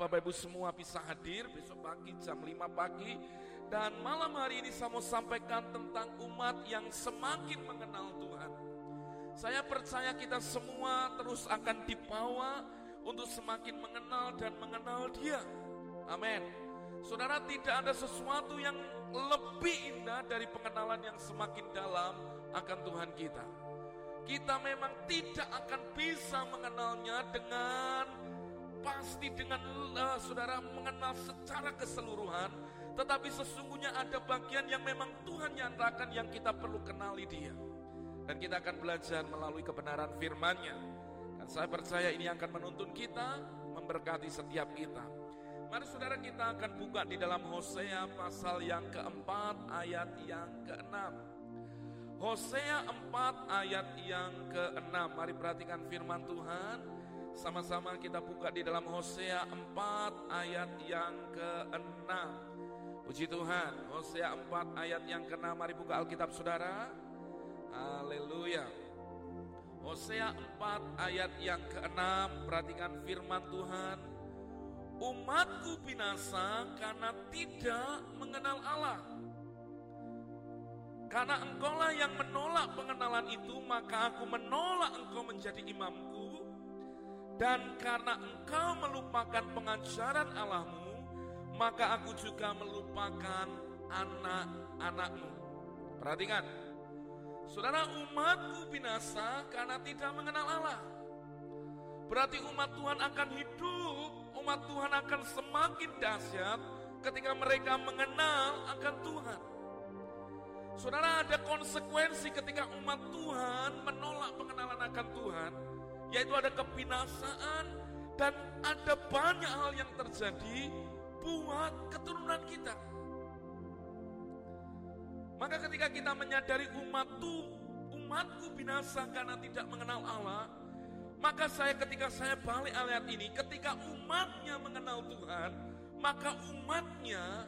Bapak Ibu semua bisa hadir besok pagi jam 5 pagi. Dan malam hari ini saya mau sampaikan tentang umat yang semakin mengenal Tuhan. Saya percaya kita semua terus akan dibawa untuk semakin mengenal dan mengenal Dia. Amin. Saudara, tidak ada sesuatu yang lebih indah dari pengenalan yang semakin dalam akan Tuhan kita. Kita memang tidak akan bisa mengenalnya dengan pasti, dengan saudara mengenal secara keseluruhan. Tetapi sesungguhnya ada bagian yang memang Tuhan nyatakan yang kita perlu kenali Dia. Dan kita akan belajar melalui kebenaran firman-Nya. Dan saya percaya ini akan menuntun kita, memberkati setiap kita. Mari saudara, kita akan buka di dalam Hosea pasal yang keempat ayat yang keenam. Hosea 4 ayat yang keenam. Mari perhatikan firman Tuhan. Sama-sama kita buka di dalam Hosea 4 ayat yang keenam. Puji Tuhan. Hosea 4 ayat yang keenam. Mari buka Alkitab saudara. Haleluya. Hosea 4 ayat yang keenam. Perhatikan firman Tuhan. Umatku binasa karena tidak mengenal Allah. Karena engkaulah yang menolak pengenalan itu, maka aku menolak engkau menjadi imamku. Dan karena engkau melupakan pengajaran Allahmu, maka aku juga melupakan anak-anakmu. Perhatikan. Saudara, umatku binasa karena tidak mengenal Allah. Berarti umat Tuhan akan hidup, umat Tuhan akan semakin dahsyat ketika mereka mengenal akan Tuhan. Saudara, ada konsekuensi ketika umat Tuhan menolak pengenalan akan Tuhan, yaitu ada kebinasaan dan ada banyak hal yang terjadi buat keturunan kita. Maka ketika kita menyadari umatku binasa karena tidak mengenal Allah, maka ketika saya balik ayat ini, ketika umatnya mengenal Tuhan, maka umatnya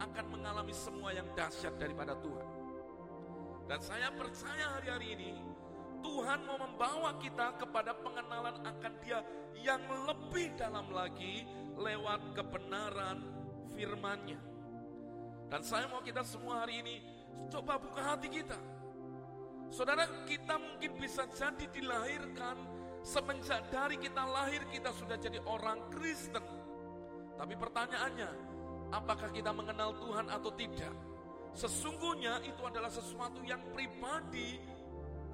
akan mengalami semua yang dahsyat daripada Tuhan. Dan saya percaya hari-hari ini, Tuhan mau membawa kita kepada pengenalan akan Dia yang lebih dalam lagi lewat kebenaran firman-Nya. Dan saya mau kita semua hari ini, coba buka hati kita. Saudara, kita mungkin bisa jadi dilahirkan, semenjak dari kita lahir kita sudah jadi orang Kristen. Tapi pertanyaannya, apakah kita mengenal Tuhan atau tidak? Sesungguhnya itu adalah sesuatu yang pribadi,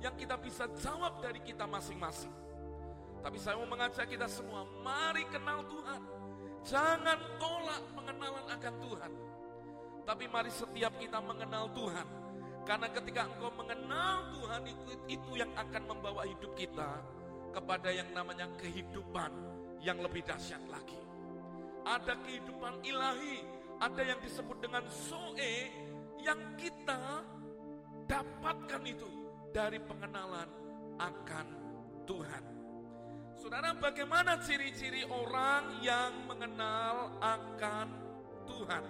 yang kita bisa jawab dari kita masing-masing. Tapi saya mau mengajak kita semua, mari kenal Tuhan. Jangan tolak pengenalan akan Tuhan, tapi mari setiap kita mengenal Tuhan. Karena ketika engkau mengenal Tuhan, itu yang akan membawa hidup kita kepada yang namanya kehidupan yang lebih dahsyat lagi. Ada kehidupan ilahi, ada yang disebut dengan zoe, yang kita dapatkan itu dari pengenalan akan Tuhan. Saudara, bagaimana ciri-ciri orang yang mengenal akan Tuhan?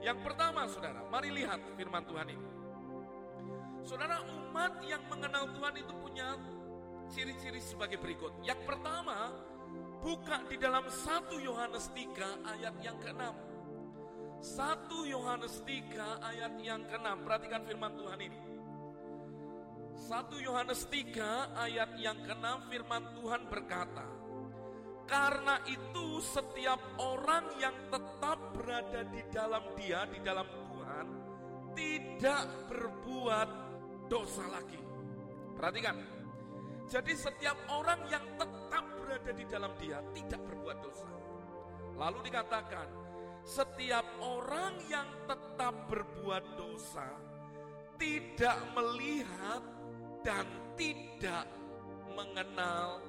Yang pertama saudara, mari lihat firman Tuhan ini. Saudara, umat yang mengenal Tuhan itu punya ciri-ciri sebagai berikut. Yang pertama, buka di dalam 1 Yohanes 3 ayat yang ke-6. 1 Yohanes 3 ayat yang ke-6. Perhatikan firman Tuhan ini. 1 Yohanes 3 ayat yang ke-6, firman Tuhan berkata, karena itu setiap orang yang tetap berada di dalam Dia, di dalam Tuhan, tidak berbuat dosa lagi. Perhatikan. Jadi setiap orang yang tetap berada di dalam Dia tidak berbuat dosa. Lalu dikatakan, setiap orang yang tetap berbuat dosa tidak melihat dan tidak mengenal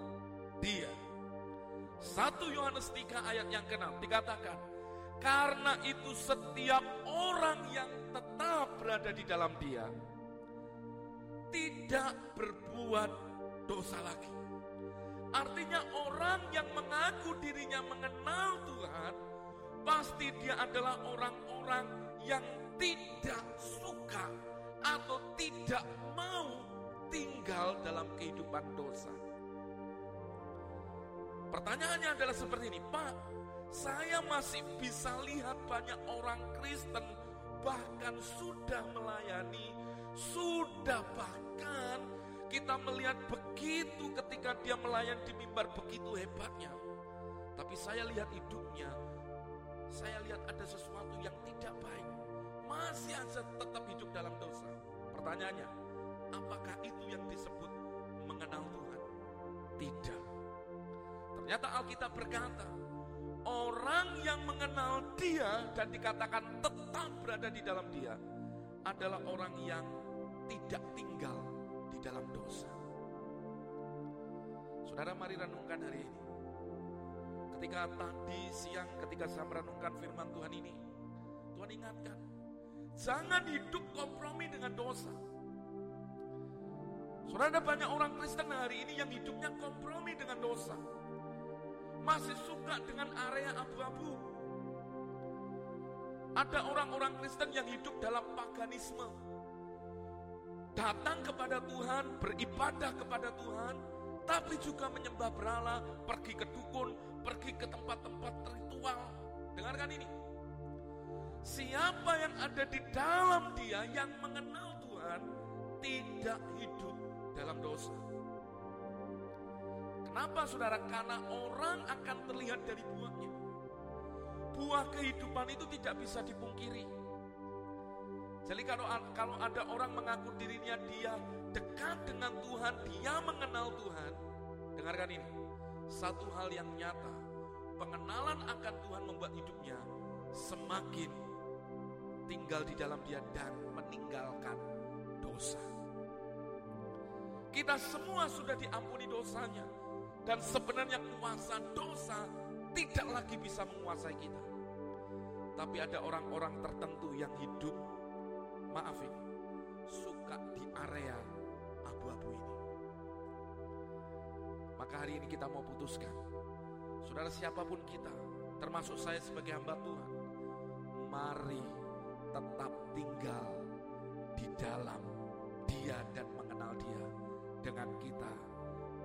Dia. 1 Yohanes 3 ayat yang ke-6 dikatakan, karena itu setiap orang yang tetap berada di dalam Dia tidak berbuat dosa lagi. Artinya orang yang mengaku dirinya mengenal Tuhan, pasti dia adalah orang-orang yang tidak suka atau tidak mau tinggal dalam kehidupan dosa. Pertanyaannya adalah seperti ini, Pak, Saya masih bisa lihat banyak orang Kristen bahkan sudah melayani, sudah bahkan kita melihat begitu ketika dia melayani di mimbar begitu hebatnya. Tapi saya lihat hidupnya, saya lihat ada sesuatu yang tidak baik. Masih saja tetap hidup dalam dosa. Pertanyaannya, apakah itu yang disebut mengenal Tuhan? Tidak. Ternyata Alkitab berkata, orang yang mengenal Dia dan dikatakan tetap berada di dalam Dia adalah orang yang tidak tinggal di dalam dosa. Saudara, mari renungkan hari ini. Ketika tadi siang ketika saya merenungkan firman Tuhan ini, Tuhan ingatkan, jangan hidup kompromi dengan dosa. Saudara, banyak orang Kristen hari ini yang hidupnya kompromi dengan dosa. Masih suka dengan area abu-abu. Ada orang-orang Kristen yang hidup dalam paganisme. Datang kepada Tuhan, beribadah kepada Tuhan, tapi juga menyembah berhala, pergi ke dukun, pergi ke tempat-tempat ritual. Dengarkan ini. Siapa yang ada di dalam Dia yang mengenal Tuhan tidak hidup dalam dosa. Kenapa, saudara? Karena orang akan terlihat dari buahnya. Buah kehidupan itu tidak bisa dipungkiri. Jadi kalau ada orang mengaku dirinya dia dekat dengan Tuhan, dia mengenal Tuhan, dengarkan ini. Satu hal yang nyata, pengenalan akan Tuhan membuat hidupnya semakin tinggal di dalam Dia dan meninggalkan dosa. Kita semua sudah diampuni dosanya, dan sebenarnya kuasa dosa tidak lagi bisa menguasai kita. Tapi ada orang-orang tertentu yang hidup, maaf ini, suka di area abu-abu ini. Maka hari ini kita mau putuskan, saudara, siapapun kita, termasuk saya sebagai hamba Tuhan, mari tetap tinggal di dalam Dia dan mengenal Dia dengan kita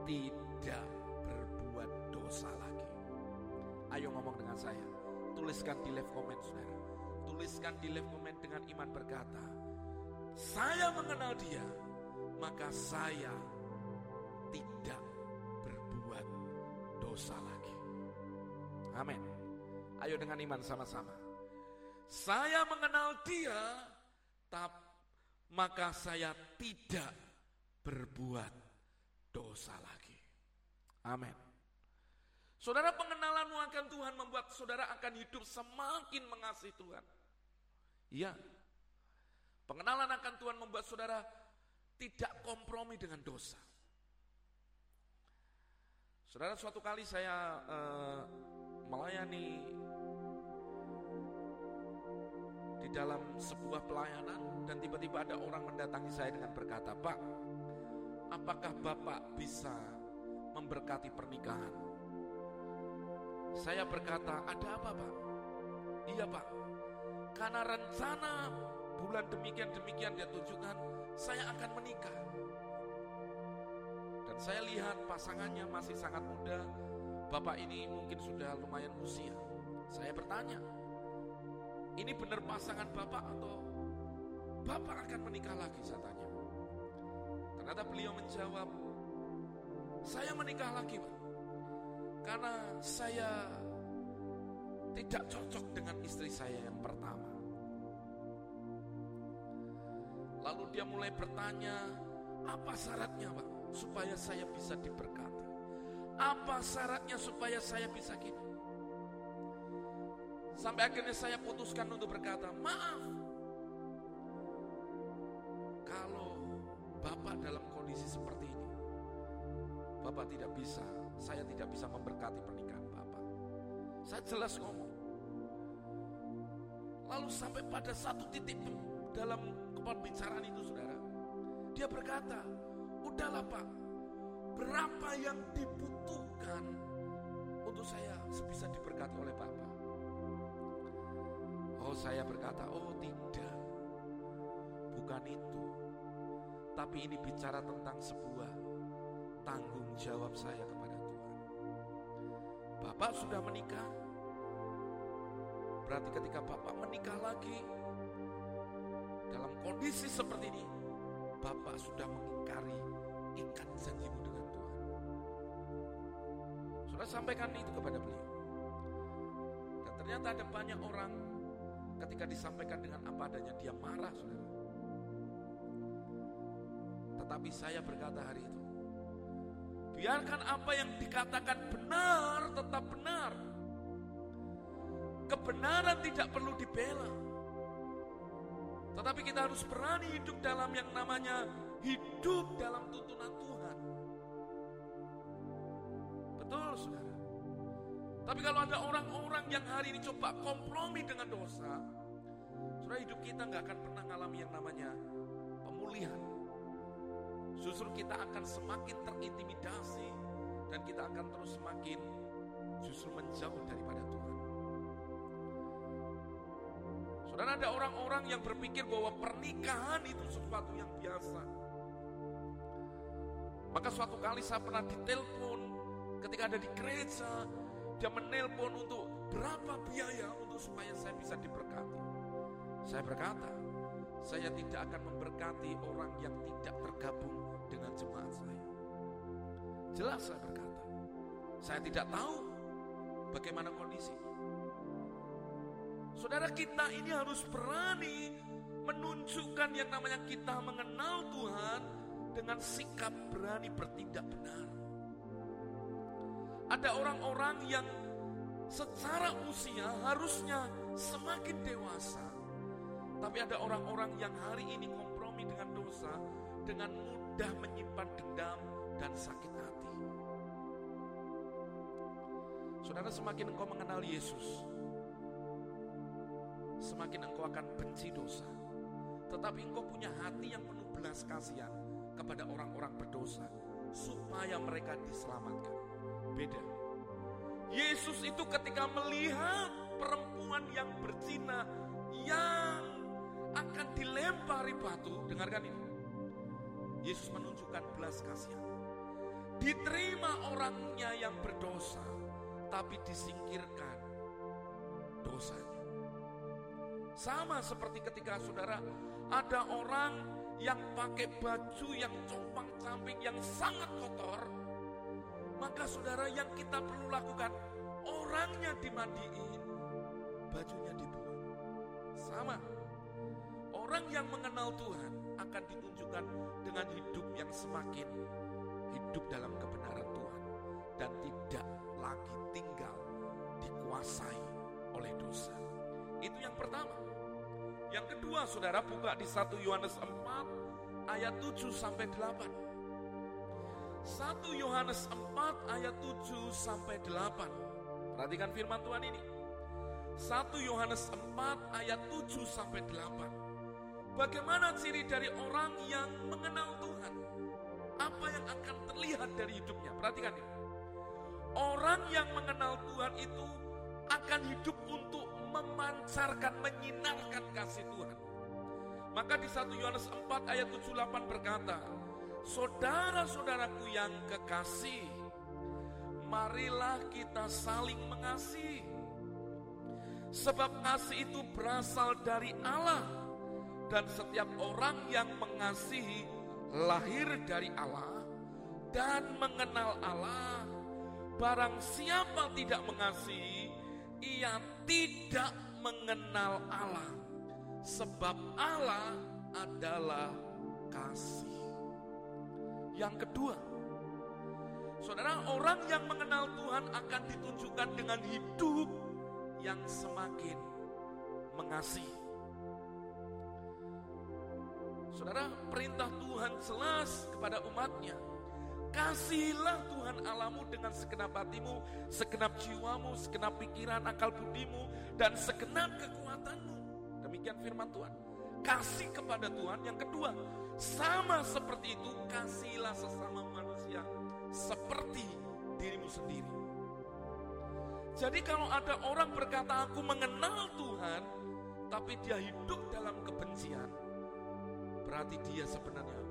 tidak berbuat dosa lagi. Ayo ngomong dengan saya. Tuliskan di live comment, saudara. Tuliskan di live comment dengan iman berkata, saya mengenal Dia, maka saya tidak berbuat dosa lagi. Amin. Ayo dengan iman sama-sama. Saya mengenal Dia, maka saya tidak berbuat dosa lagi. Amin. Saudara, pengenalanmu akan Tuhan membuat saudara akan hidup semakin mengasihi Tuhan. Iya. Pengenalan akan Tuhan membuat saudara tidak kompromi dengan dosa. Saudara, suatu kali saya melayani di dalam sebuah pelayanan, dan tiba-tiba ada orang mendatangi saya dengan berkata, Pak, apakah Bapak bisa memberkati pernikahan? Saya berkata, ada apa, Pak? Iya, Pak, karena rencana bulan demikian-demikian Dia tunjukkan, saya akan menikah. Dan saya lihat pasangannya masih sangat muda, Bapak ini mungkin sudah lumayan usia. Saya bertanya, ini benar pasangan Bapak atau Bapak akan menikah lagi? Saya tanya. Ternyata beliau menjawab, saya menikah lagi, Pak, karena saya tidak cocok dengan istri saya yang pertama. Lalu dia mulai bertanya, apa syaratnya, Pak, supaya saya bisa diberkati? Apa syaratnya supaya saya bisa gini? Sampai akhirnya saya putuskan untuk berkata, maaf, kalau Bapak dalam kondisi seperti ini, Bapak tidak bisa, saya tidak bisa memberkati pernikahan Bapak. Saya jelas ngomong. Lalu sampai pada satu titik dalam pembicaraan itu, saudara, dia berkata, udahlah, Pak, berapa yang dibutuhkan untuk saya bisa diberkati oleh Bapak? Oh, saya berkata, oh tidak, bukan itu. Tapi ini bicara tentang sebuah tanggung jawab saya kepada Tuhan. Bapak sudah menikah, Berarti ketika Bapak menikah lagi dalam kondisi seperti ini, Bapak sudah mengingkari ikat janjimu dengan Tuhan. Sudah sampaikan itu kepada beliau. Dan ternyata ada banyak orang ketika disampaikan dengan apa adanya dia marah, saudara. Tetapi saya berkata hari itu, biarkan apa yang dikatakan benar tetap benar. Kebenaran tidak perlu dibela. Tetapi kita harus berani hidup dalam yang namanya hidup dalam tuntunan Tuhan. Betul, saudara. Tapi kalau ada orang-orang yang hari ini coba kompromi dengan dosa, saudara, hidup kita nggak akan pernah ngalami yang namanya pemulihan. Justru kita akan semakin terintimidasi dan kita akan terus semakin justru menjauh daripada Tuhan. Saudara, ada orang-orang yang berpikir bahwa pernikahan itu sesuatu yang biasa. Maka suatu kali saya pernah ditelepon ketika ada di gereja, dia menelpon untuk berapa biaya untuk supaya saya bisa diberkati. Saya berkata, saya tidak akan memberkati orang yang tidak tergabung dengan jemaat saya. Jelas saya berkata, saya tidak tahu bagaimana kondisinya. Saudara, kita ini harus berani menunjukkan yang namanya kita mengenal Tuhan dengan sikap berani bertindak benar. Ada orang-orang yang secara usia harusnya semakin dewasa, tapi ada orang-orang yang hari ini kompromi dengan dosa, dengan mudah menyimpan dendam dan sakit hati. Saudara, semakin engkau mengenal Yesus, semakin engkau akan benci dosa. Tetapi engkau punya hati yang penuh belas kasihan kepada orang-orang berdosa, supaya mereka diselamatkan. Beda. Yesus itu ketika melihat perempuan yang berzina, yang akan dilempari batu, dengarkan ini, Yesus menunjukkan belas kasihan. Diterima orangnya yang berdosa, tapi disingkirkan dosanya. Sama seperti ketika saudara ada orang yang pakai baju yang compang-camping, yang sangat kotor, maka saudara yang kita perlu lakukan, orangnya dimandiin, bajunya dibuang. Sama. Orang yang mengenal Tuhan akan ditunjukkan dengan hidup yang semakin hidup dalam kebenaran Tuhan dan tidak lagi tinggal dikuasai oleh dosa. Itu yang pertama. Yang kedua, saudara buka di 1 Yohanes 4 ayat 7 sampai 8. 1 Yohanes 4 ayat 7 sampai 8. Perhatikan firman Tuhan ini. 1 Yohanes 4 ayat 7 sampai 8. Bagaimana ciri dari orang yang mengenal Tuhan? Apa yang akan terlihat dari hidupnya? Perhatikan ini. Orang yang mengenal Tuhan itu akan hidup untuk memancarkan, menyinarkan kasih Tuhan. Maka di 1 Yohanes 4 ayat 78 berkata, saudara-saudaraku yang kekasih, marilah kita saling mengasihi. Sebab kasih itu berasal dari Allah, dan setiap orang yang mengasihi lahir dari Allah dan mengenal Allah. Barang siapa tidak mengasihi, ia tidak mengenal Allah, sebab Allah adalah kasih. Yang kedua, saudara, orang yang mengenal Tuhan akan ditunjukkan dengan hidup yang semakin mengasihi. Saudara, perintah Tuhan jelas kepada umatnya. Kasihilah Tuhan Allahmu dengan segenap hatimu, segenap jiwamu, segenap pikiran, akal budimu, dan segenap kekuatanmu. Demikian firman Tuhan. Kasih kepada Tuhan yang kedua. Sama seperti itu, kasihilah sesama manusia seperti dirimu sendiri. Jadi kalau ada orang berkata, aku mengenal Tuhan, tapi dia hidup dalam kebencian, berarti dia sebenarnya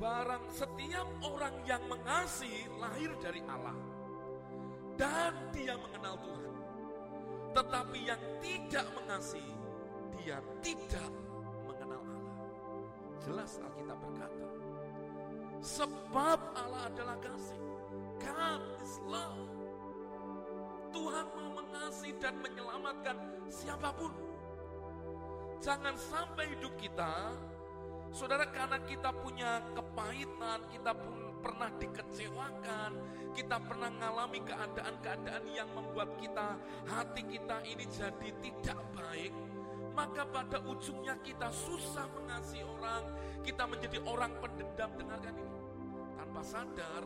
barang setiap orang yang mengasihi lahir dari Allah dan dia mengenal Tuhan. Tetapi yang tidak mengasihi, dia tidak mengenal Allah. Jelas Alkitab berkata, sebab Allah adalah kasih. God is love. Tuhan mau mengasihi dan menyelamatkan siapapun. Jangan sampai hidup kita, saudara, karena kita punya kepahitan, kita pernah dikecewakan, kita pernah mengalami keadaan-keadaan yang membuat kita, hati kita ini jadi tidak baik, maka pada ujungnya kita susah mengasihi orang, kita menjadi orang pendendam. Dengarkan ini, tanpa sadar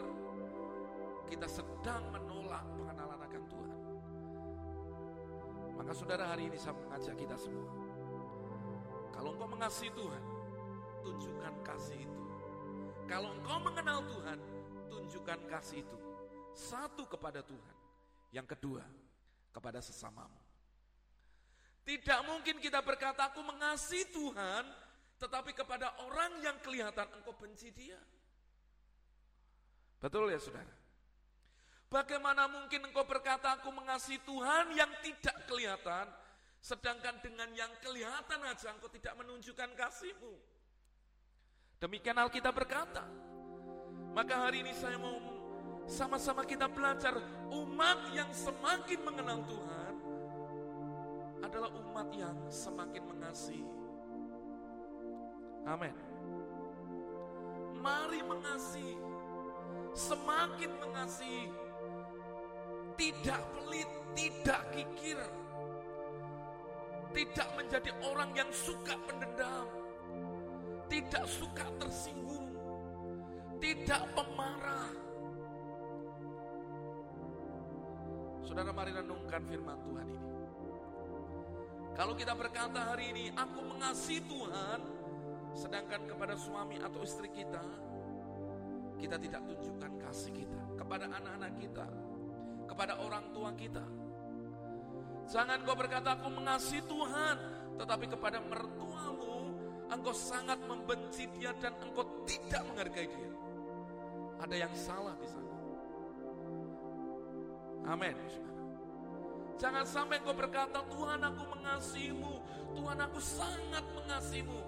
kita sedang menolak pengenalan akan Tuhan. Maka saudara, hari ini saya mengajak kita semua, kalau engkau mengasihi Tuhan, tunjukkan kasih itu. Kalau engkau mengenal Tuhan, tunjukkan kasih itu. Satu, kepada Tuhan. Yang kedua, kepada sesamamu. Tidak mungkin kita berkata, aku mengasihi Tuhan, tetapi kepada orang yang kelihatan engkau benci dia. Betul ya saudara? Bagaimana mungkin engkau berkata, aku mengasihi Tuhan yang tidak kelihatan, sedangkan dengan yang kelihatan aja engkau tidak menunjukkan kasihmu. Demikian Alkitab berkata. Maka hari ini saya mau sama-sama kita belajar, umat yang semakin mengenal Tuhan adalah umat yang semakin mengasihi. Amin. Mari mengasihi, semakin mengasihi, tidak pelit, tidak kikir, tidak menjadi orang yang suka pendendam, tidak suka tersinggung, tidak pemarah. Saudara, mari renungkan firman Tuhan ini. Kalau kita berkata hari ini, aku mengasihi Tuhan, sedangkan kepada suami atau istri kita, kita tidak tunjukkan kasih kita, kepada anak-anak kita, kepada orang tua kita. Jangan kau berkata, aku mengasihi Tuhan, tetapi kepada mertuamu engkau sangat membenci dia dan engkau tidak menghargai dia. Ada yang salah di sana. Amin. Jangan sampai engkau berkata, Tuhan aku mengasihimu, Tuhan aku sangat mengasihimu,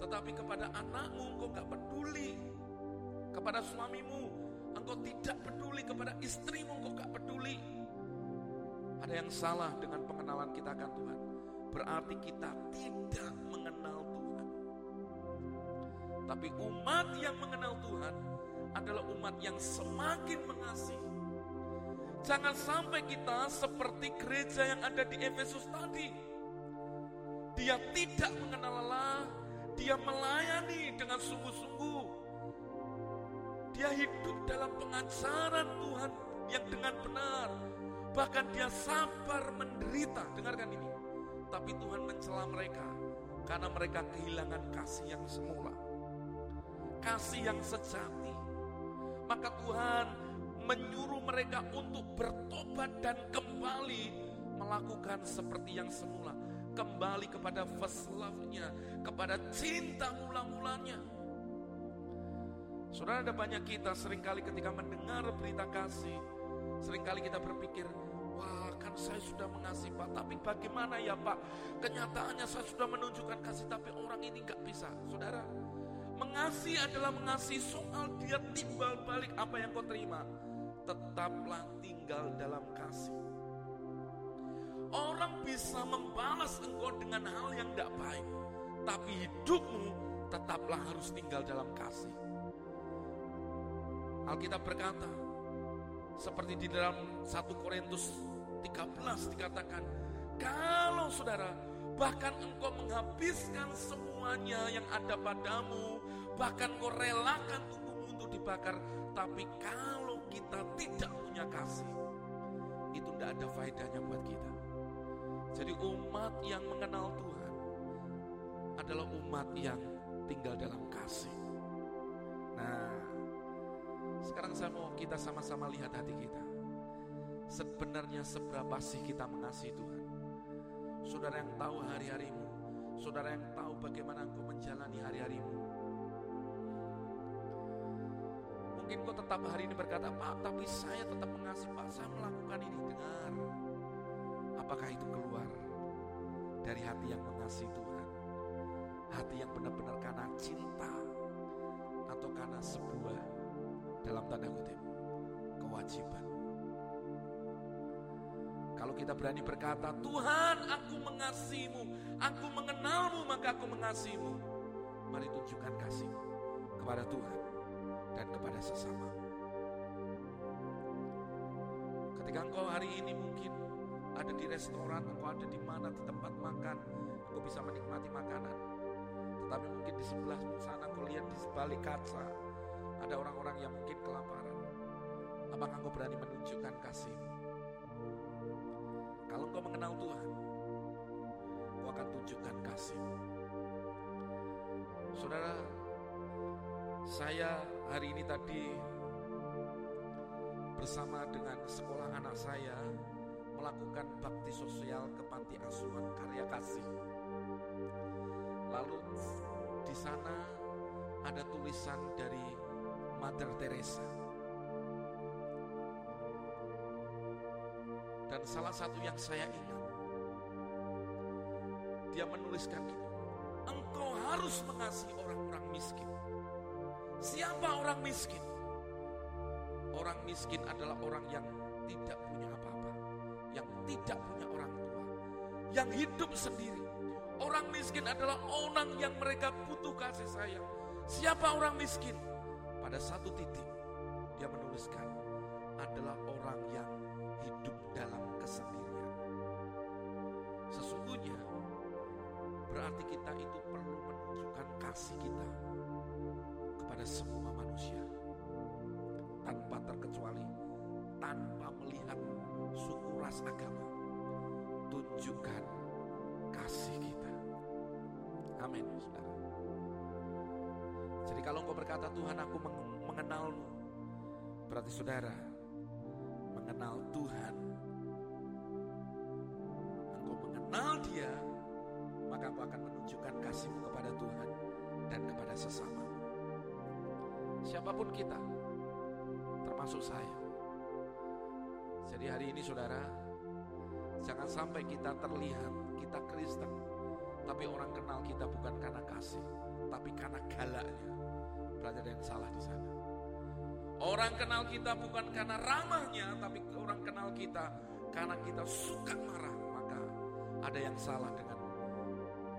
tetapi kepada anakmu engkau gak peduli, kepada suamimu engkau tidak peduli, kepada istrimu engkau gak peduli. Ada yang salah dengan pengenalan kita akan Tuhan. Berarti kita tidak mengenal Tuhan. Tapi umat yang mengenal Tuhan adalah umat yang semakin mengasihi. Jangan sampai kita seperti gereja yang ada di Efesus tadi. Dia tidak mengenal Allah, dia melayani dengan sungguh-sungguh. Dia hidup dalam pengajaran Tuhan yang dengan benar. Bahkan dia sabar menderita. Dengarkan ini. Tapi Tuhan mencela mereka karena mereka kehilangan kasih yang semula. Kasih yang sejati. Maka Tuhan menyuruh mereka untuk bertobat dan kembali melakukan seperti yang semula, kembali kepada first love-nya, kepada cinta mula-mulanya. Saudara, ada banyak kita seringkali ketika mendengar berita kasih, seringkali kita berpikir, wah, kan saya sudah mengasihi Pak, tapi bagaimana ya Pak, kenyataannya saya sudah menunjukkan kasih, tapi orang ini gak bisa. Saudara, mengasihi adalah mengasihi soal dia timbal balik apa yang kau terima. Tetaplah tinggal dalam kasih. Orang bisa membalas engkau dengan hal yang tidak baik, tapi hidupmu tetaplah harus tinggal dalam kasih. Alkitab berkata, seperti di dalam 1 Korintus 13 dikatakan, kalau saudara bahkan engkau menghabiskan semuanya yang ada padamu, bahkan kau relakan tubuhmu untuk dibakar, tapi kalau kita tidak punya kasih, itu tidak ada faedahnya buat kita. Jadi umat yang mengenal Tuhan adalah umat yang tinggal dalam kasih. Nah, sekarang saya mau kita sama-sama lihat hati kita. Sebenarnya seberapa sih kita mengasihi Tuhan? Saudara yang tahu hari-harimu, saudara yang tahu bagaimana engkau menjalani hari-harimu. Mungkin kau tetap hari ini berkata, Pak, tapi saya tetap mengasihi Pak, saya melakukan ini. Apakah itu keluar dari hati yang mengasihi Tuhan? Hati yang benar-benar karena cinta atau karena sebuah, dalam tanda kutip, kewajiban. Kalau kita berani berkata, Tuhan aku mengasihimu, aku mengenalmu maka aku mengasihimu. Mari tunjukkan kasih kepada Tuhan dan kepada sesama. Ketika engkau hari ini mungkin ada di restoran, engkau ada di mana, di tempat makan, engkau bisa menikmati makanan. Tetapi mungkin di sebelah sana engkau lihat di sebalik kaca, ada orang-orang yang mungkin kelaparan. Apakah engkau berani menunjukkan kasihmu? Kalau engkau mengenal Tuhan, engkau akan tunjukkan kasihmu. Saudara, saya hari ini tadi bersama dengan sekolah anak saya melakukan bakti sosial ke panti asuhan Karya Kasih. Lalu di sana ada tulisan dari Mother Teresa. Dan salah satu yang saya ingat, dia menuliskan gini, engkau harus mengasihi orang-orang miskin. Siapa orang miskin? Orang miskin adalah orang yang tidak punya apa-apa, yang tidak punya orang tua, yang hidup sendiri. Orang miskin adalah orang yang mereka butuh kasih sayang. Siapa orang miskin? Pada satu titik dia menuliskan adalah orang yang hidup dalam kesendirian. Sesungguhnya berarti kita itu perlu menunjukkan kasih kita kepada semua manusia, tanpa terkecuali, tanpa melihat suku ras agama. Tunjukkan kasih kita. Amin, saudara. Jadi kalau engkau berkata Tuhan aku mengenalmu, berarti saudara mengenal Tuhan. Engkau mengenal Dia, maka engkau akan menunjukkan kasihmu kepada Tuhan dan kepada sesama. Siapapun kita, termasuk saya. Jadi hari ini saudara, jangan sampai kita terlihat kita Kristen, tapi orang kenal kita bukan karena kasih, tapi karena galaknya. Berarti ada yang salah di sana. Orang kenal kita bukan karena ramahnya, tapi orang kenal kita karena kita suka marah. Maka ada yang salah dengan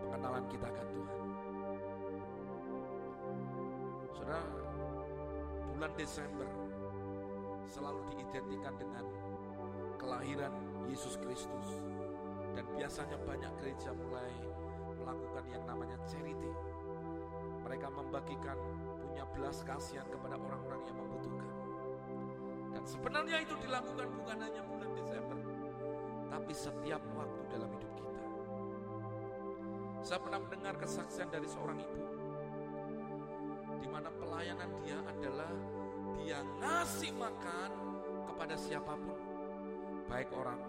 pengenalan kita akan Tuhan. Saudara, bulan Desember selalu diidentikan dengan kelahiran Yesus Kristus, dan biasanya banyak gereja mulai melakukan yang namanya charity. Mereka membagikan punya belas kasihan kepada orang-orang yang membutuhkan. Dan sebenarnya itu dilakukan bukan hanya bulan Desember, tapi setiap waktu dalam hidup kita. Saya pernah mendengar kesaksian dari seorang ibu, di mana pelayanan dia adalah dia ngasih makan kepada siapapun, baik orang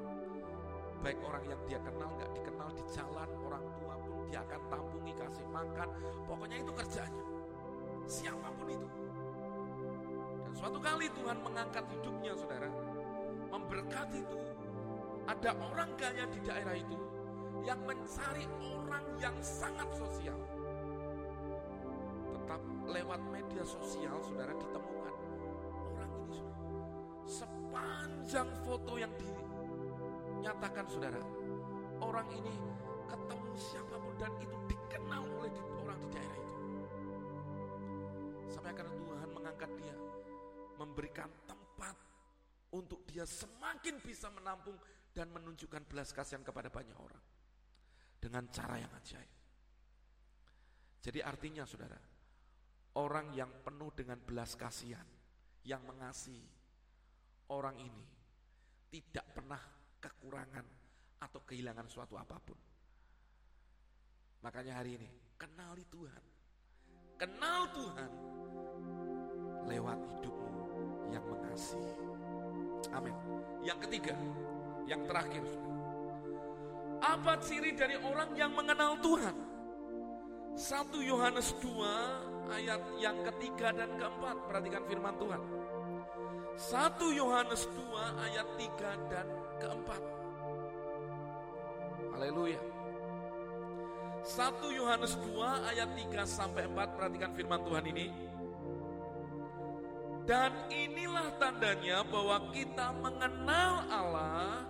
yang dia kenal, nggak dikenal, di jalan, orang tua pun dia akan tampungi, kasih makan. Pokoknya itu kerjanya, siapapun itu. Dan suatu kali Tuhan mengangkat hidupnya, saudara, memberkati itu. Ada orang kaya di daerah itu yang mencari orang yang sangat sosial. Lewat media sosial, saudara, ditemukan orang ini, saudara. Sepanjang foto yang dinyatakan, saudara, orang ini ketemu siapapun dan itu dikenal oleh orang di daerah itu. Sampai akhirnya Tuhan mengangkat dia, memberikan tempat untuk dia semakin bisa menampung dan menunjukkan belas kasihan kepada banyak orang dengan cara yang ajaib. Jadi artinya, saudara, orang yang penuh dengan belas kasihan, yang mengasihi, orang ini tidak pernah kekurangan atau kehilangan suatu apapun. Makanya hari ini, kenali Tuhan. Kenal Tuhan lewat hidupmu yang mengasihi. Amin. Yang ketiga, yang terakhir, saudara. Apa ciri dari orang yang mengenal Tuhan? 1 Yohanes 2 ayat yang ketiga dan keempat, perhatikan firman Tuhan. 1 Yohanes 2 ayat 3 dan keempat. Haleluya. 1 Yohanes 2 ayat 3 sampai 4, perhatikan firman Tuhan ini. Dan inilah tandanya bahwa kita mengenal Allah,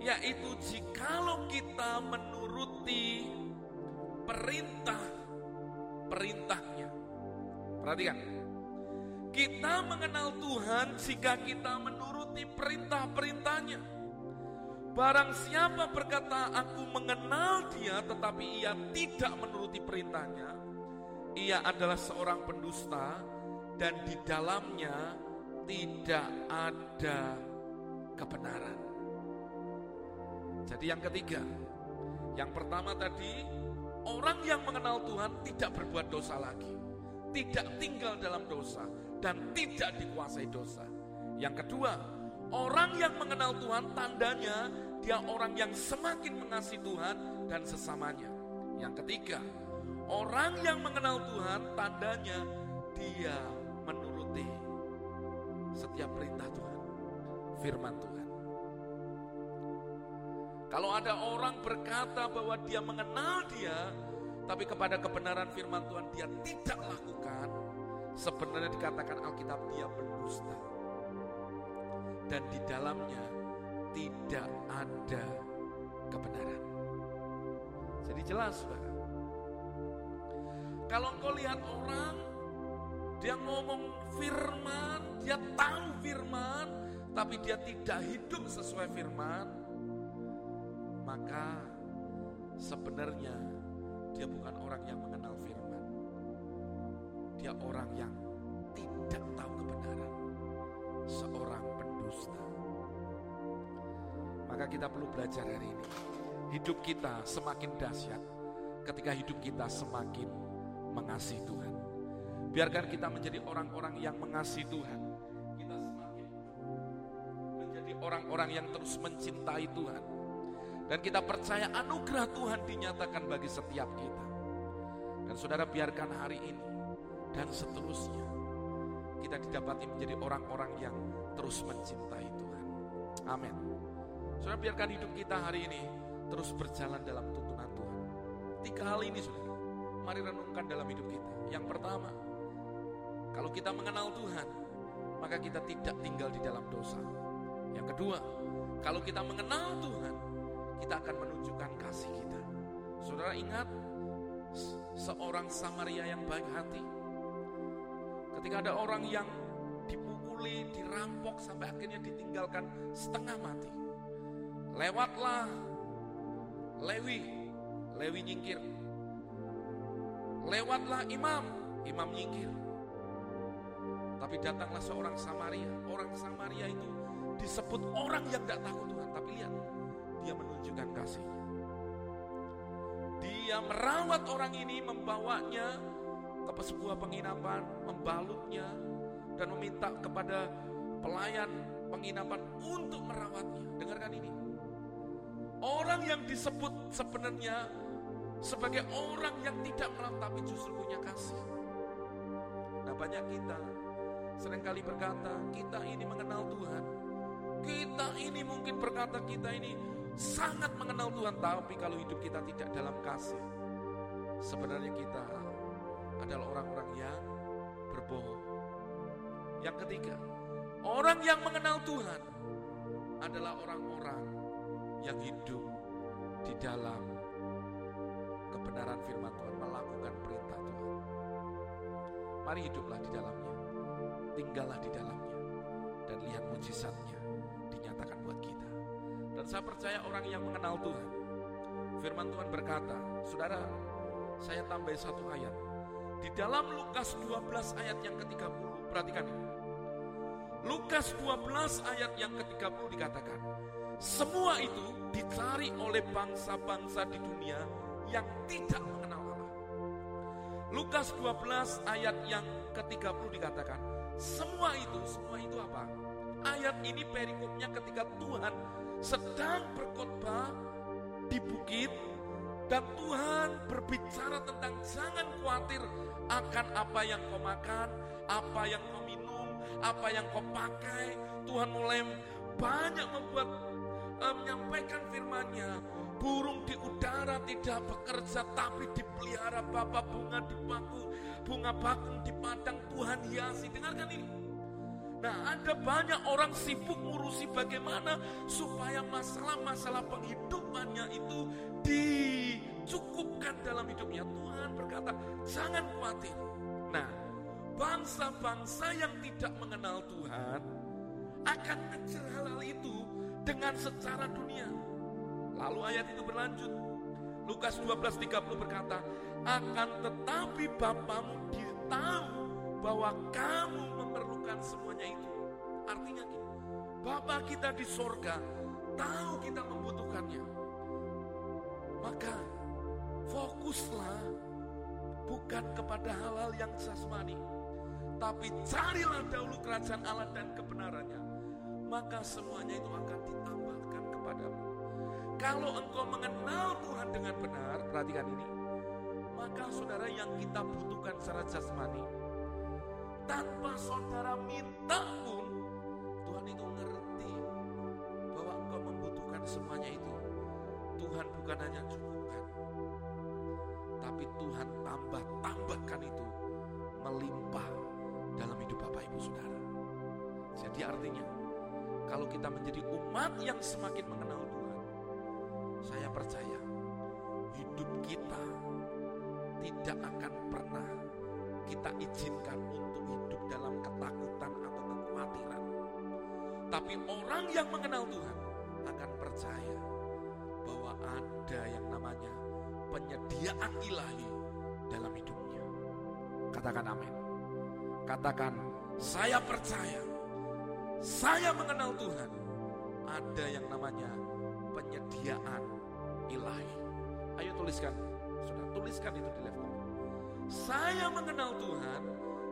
yaitu jikalau kita menuruti perintah-perintahnya. Perhatikan, kita mengenal Tuhan jika kita menuruti perintah-perintahnya. Barang siapa berkata aku mengenal Dia tetapi ia tidak menuruti perintahnya, ia adalah seorang pendusta dan di dalamnya tidak ada kebenaran. Jadi yang ketiga, yang pertama tadi, orang yang mengenal Tuhan tidak berbuat dosa lagi, tidak tinggal dalam dosa dan tidak dikuasai dosa. Yang kedua, orang yang mengenal Tuhan tandanya dia orang yang semakin mengasihi Tuhan dan sesamanya. Yang ketiga, orang yang mengenal Tuhan tandanya dia menuruti setiap perintah Tuhan, firman Tuhan. Kalau ada orang berkata bahwa dia mengenal Dia, tapi kepada kebenaran firman Tuhan dia tidak lakukan, sebenarnya dikatakan Alkitab dia berdusta. Dan di dalamnya tidak ada kebenaran. Jadi jelas, saudara. Kalau engkau lihat orang, dia ngomong firman, dia tahu firman, tapi dia tidak hidup sesuai firman, maka sebenarnya dia bukan orang yang mengenal firman. Dia orang yang tidak tahu kebenaran. Seorang pendusta. Maka kita perlu belajar hari ini. Hidup kita semakin dahsyat ketika hidup kita semakin mengasihi Tuhan. Biarkan kita menjadi orang-orang yang mengasihi Tuhan. Kita semakin menjadi orang-orang yang terus mencintai Tuhan. Dan kita percaya anugerah Tuhan dinyatakan bagi setiap kita. Dan saudara, biarkan hari ini dan seterusnya kita didapati menjadi orang-orang yang terus mencintai Tuhan. Amin. Saudara, biarkan hidup kita hari ini terus berjalan dalam tuntunan Tuhan. 3 hal ini, saudara, mari renungkan dalam hidup kita. Yang pertama, kalau kita mengenal Tuhan, maka kita tidak tinggal di dalam dosa. Yang kedua, kalau kita mengenal Tuhan, kita akan menunjukkan kasih kita. Saudara ingat, seorang Samaria yang baik hati. Ketika ada orang yang dipukuli, dirampok sampai akhirnya ditinggalkan setengah mati. Lewatlah Lewi nyingkir. Lewatlah Imam nyingkir. Tapi datanglah seorang Samaria. Orang Samaria itu disebut orang yang tidak takut Tuhan. Tapi lihat, dia menunjukkan kasihnya. Dia merawat orang ini, membawanya ke sebuah penginapan, membalutnya dan meminta kepada pelayan penginapan untuk merawatnya. Dengarkan ini. Orang yang disebut sebenarnya sebagai orang yang tidak merawat tapi justru punya kasih. Nah, banyak kita seringkali berkata, kita ini mengenal Tuhan. Kita ini mungkin berkata kita ini sangat mengenal Tuhan, tapi kalau hidup kita tidak dalam kasih, sebenarnya kita adalah orang-orang yang berbohong. Yang ketiga, orang yang mengenal Tuhan adalah orang-orang yang hidup di dalam kebenaran firman Tuhan, melakukan perintah Tuhan. Mari hiduplah di dalamnya, tinggallah di dalamnya, dan lihat mujizatnya dinyatakan buat kita. Dan saya percaya orang yang mengenal Tuhan, firman Tuhan berkata, saudara, saya tambah 1 ayat. Di dalam Lukas 12 ayat yang ke-30, perhatikan ini. Lukas 12 ayat yang ke-30 dikatakan, semua itu dicari oleh bangsa-bangsa di dunia yang tidak mengenal Allah. Lukas 12 ayat yang ke-30 dikatakan, semua itu apa? Ayat ini perikopnya ketika Tuhan sedang berkhotbah di bukit. Dan Tuhan berbicara tentang jangan khawatir akan apa yang kau makan, apa yang kau minum, apa yang kau pakai. Tuhan mulai banyak membuat menyampaikan sampaikan firman-Nya. Burung di udara tidak bekerja, tapi dipelihara Bapa. Bunga bakung di padang Tuhan hiasi. Dengarkan ini. Nah, ada banyak orang sibuk ngurusi bagaimana supaya masalah-masalah penghidupannya itu dicukupkan dalam hidupnya. Tuhan berkata, jangan khawatir. Nah, bangsa-bangsa yang tidak mengenal Tuhan akan mengejar hal-hal itu dengan secara dunia. Lalu ayat itu berlanjut. Lukas 12:30 berkata, akan tetapi Bapamu ditahu bahwa kamu memerlukan semuanya itu. Artinya gini, Bapa kita di sorga tahu kita membutuhkannya. Maka fokuslah bukan kepada hal-hal yang jasmani, tapi carilah dahulu kerajaan Allah dan kebenarannya, maka semuanya itu akan ditambahkan kepadamu. Kalau engkau mengenal Tuhan dengan benar, perhatikan ini, maka saudara, yang kita butuhkan secara jasmani tanpa saudara minta pun, Tuhan itu ngerti bahwa engkau membutuhkan semuanya itu. Tuhan bukan hanya cukupkan, tapi Tuhan tambahkan itu melimpah dalam hidup Bapak Ibu Saudara. Jadi artinya, kalau kita menjadi umat yang semakin mengenal Tuhan, saya percaya hidup kita tidak akan pernah kita izinkan untuk hidup dalam ketakutan atau kekhawatiran. Tapi orang yang mengenal Tuhan akan percaya bahwa ada yang namanya penyediaan ilahi dalam hidupnya. Katakan amin. Katakan, saya percaya, saya mengenal Tuhan, ada yang namanya penyediaan ilahi. Ayo tuliskan, sudah tuliskan itu di live comment. Saya mengenal Tuhan,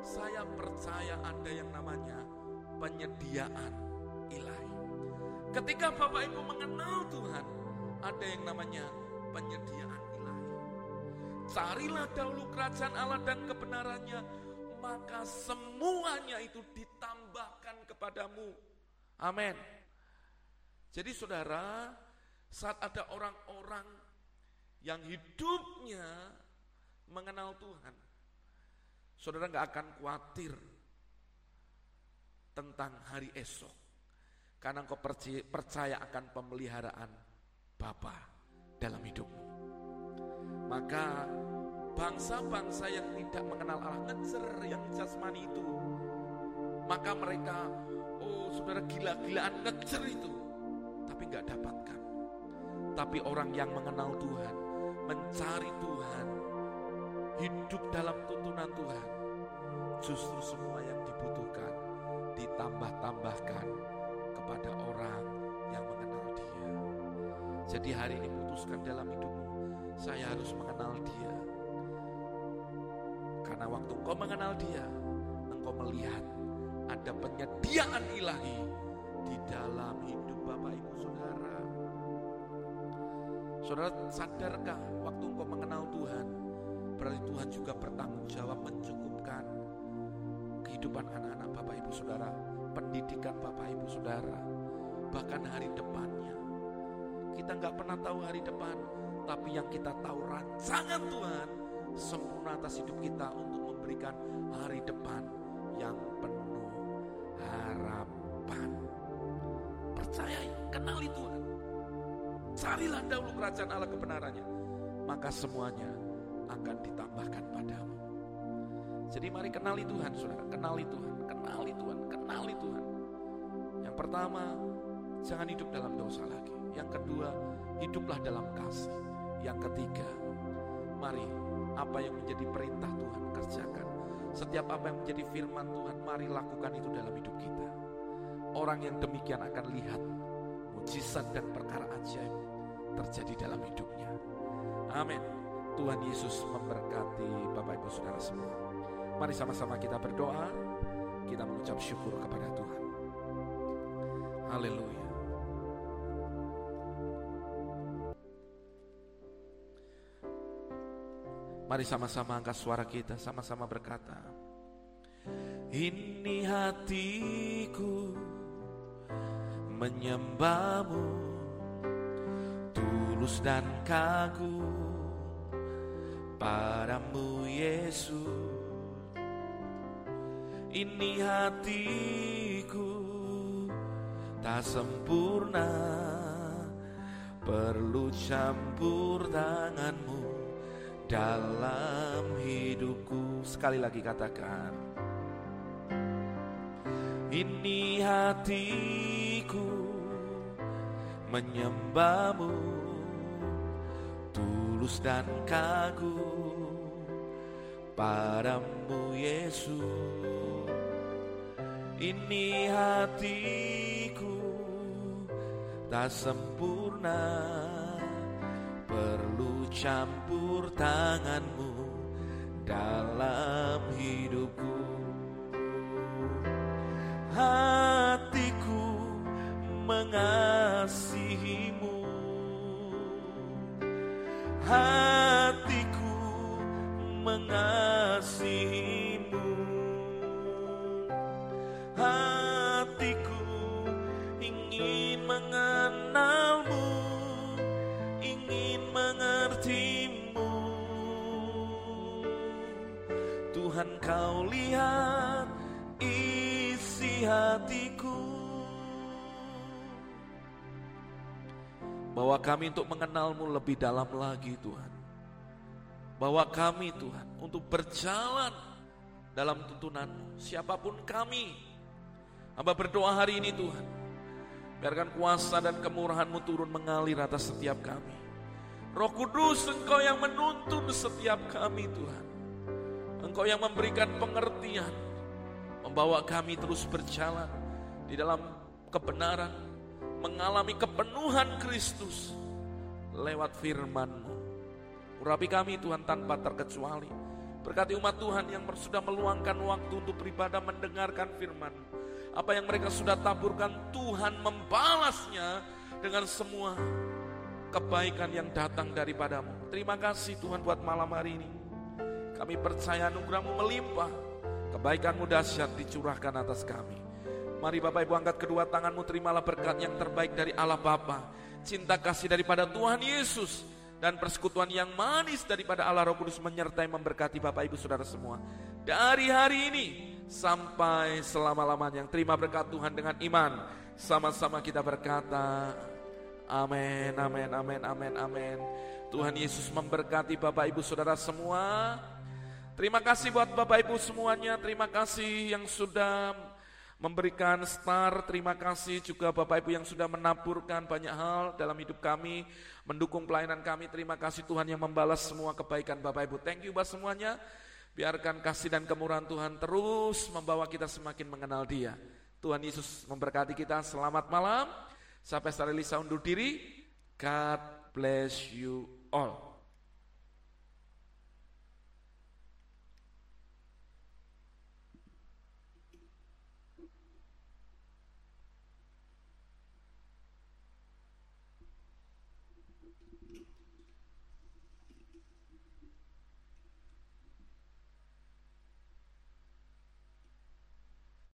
saya percaya ada yang namanya penyediaan ilahi. Ketika Bapak Ibu mengenal Tuhan, ada yang namanya penyediaan ilahi. Carilah dahulu kerajaan Allah dan kebenarannya, maka semuanya itu ditambahkan kepadamu. Amin. Jadi saudara, saat ada orang-orang yang hidupnya mengenal Tuhan, saudara gak akan khawatir tentang hari esok, karena engkau percaya akan pemeliharaan Bapa dalam hidupmu. Maka bangsa-bangsa yang tidak mengenal Allah, ngejar yang jasmani itu, maka mereka, saudara, gila-gilaan ngejar itu, tapi gak dapatkan. Tapi orang yang mengenal Tuhan, mencari Tuhan, hidup dalam tuntunan Tuhan, justru semua yang dibutuhkan ditambah-tambahkan kepada orang yang mengenal Dia. Jadi hari ini putuskan dalam hidupmu, saya harus mengenal Dia. Karena waktu engkau mengenal Dia, engkau melihat ada penyediaan ilahi di dalam hidup Bapak Ibu Saudara. Saudara, sadarkah waktu engkau mengenal Tuhan, berarti Tuhan juga bertanggung jawab mencukupkan kehidupan anak-anak Bapak Ibu Saudara, pendidikan Bapak Ibu Saudara, bahkan hari depannya. Kita gak pernah tahu hari depan, tapi yang kita tahu rancangan Tuhan sempurna atas hidup kita untuk memberikan hari depan yang penuh harapan. Percayai, kenali Tuhan, carilah dahulu kerajaan Allah kebenarannya, maka semuanya akan ditambahkan padamu. Jadi mari kenali Tuhan, saudara. Kenali Tuhan, kenali Tuhan, kenali Tuhan. Yang pertama, jangan hidup dalam dosa lagi. Yang kedua, hiduplah dalam kasih. Yang ketiga, mari apa yang menjadi perintah Tuhan kerjakan. Setiap apa yang menjadi firman Tuhan, mari lakukan itu dalam hidup kita. Orang yang demikian akan lihat mujizat dan perkara ajaib terjadi dalam hidupnya. Amin. Tuhan Yesus memberkati Bapak Ibu Saudara semua. Mari sama-sama kita berdoa, kita mengucap syukur kepada Tuhan. Haleluya. Mari sama-sama angkat suara kita, sama-sama berkata, ini hatiku menyembah-Mu, tulus dan kagum padamu Yesus. Ini hatiku tak sempurna, perlu campur tanganmu dalam hidupku. Sekali lagi katakan, ini hatiku menyembahmu, tulus dan kagum padamu Yesus. Ini hatiku tak sempurna, perlu campur tanganmu dalam hidupku. Hatiku mengasihimu, hatiku mengasihimu, hatiku ingin mengenalmu, ingin mengertimu. Tuhan, kau lihat isi hatiku, bahwa kami untuk mengenalmu lebih dalam lagi Tuhan. Bahwa kami Tuhan untuk berjalan dalam tuntunanmu, siapapun kami. Hamba berdoa hari ini Tuhan, biarkan kuasa dan kemurahanmu turun mengalir atas setiap kami. Roh Kudus, Engkau yang menuntun setiap kami Tuhan. Engkau yang memberikan pengertian, membawa kami terus berjalan di dalam kebenaran, mengalami kepenuhan Kristus lewat firman-Mu. Urapi kami Tuhan tanpa terkecuali. Berkati umat Tuhan yang sudah meluangkan waktu untuk beribadah mendengarkan firman-Mu. Apa yang mereka sudah taburkan, Tuhan membalasnya dengan semua kebaikan yang datang daripadamu. Terima kasih Tuhan buat malam hari ini. Kami percaya anugerah-Mu melimpah, kebaikan-Mu dahsyat dicurahkan atas kami. Mari Bapak Ibu angkat kedua tanganmu, terimalah berkat yang terbaik dari Allah Bapa, cinta kasih daripada Tuhan Yesus, dan persekutuan yang manis daripada Allah Roh Kudus menyertai memberkati Bapak Ibu Saudara semua. Dari hari ini sampai selama-lamanya. Terima berkat Tuhan dengan iman. Sama-sama kita berkata, amin, amin, amin, amin, amin. Tuhan Yesus memberkati Bapak Ibu Saudara semua. Terima kasih buat Bapak Ibu semuanya. Terima kasih yang sudah memberikan star, terima kasih juga Bapak Ibu yang sudah menaburkan banyak hal dalam hidup kami, mendukung pelayanan kami. Terima kasih Tuhan yang membalas semua kebaikan Bapak Ibu. Thank you buat semuanya. Biarkan kasih dan kemurahan Tuhan terus membawa kita semakin mengenal Dia. Tuhan Yesus memberkati kita. Selamat malam. Saya Pastor Elisa undur diri. God bless you all.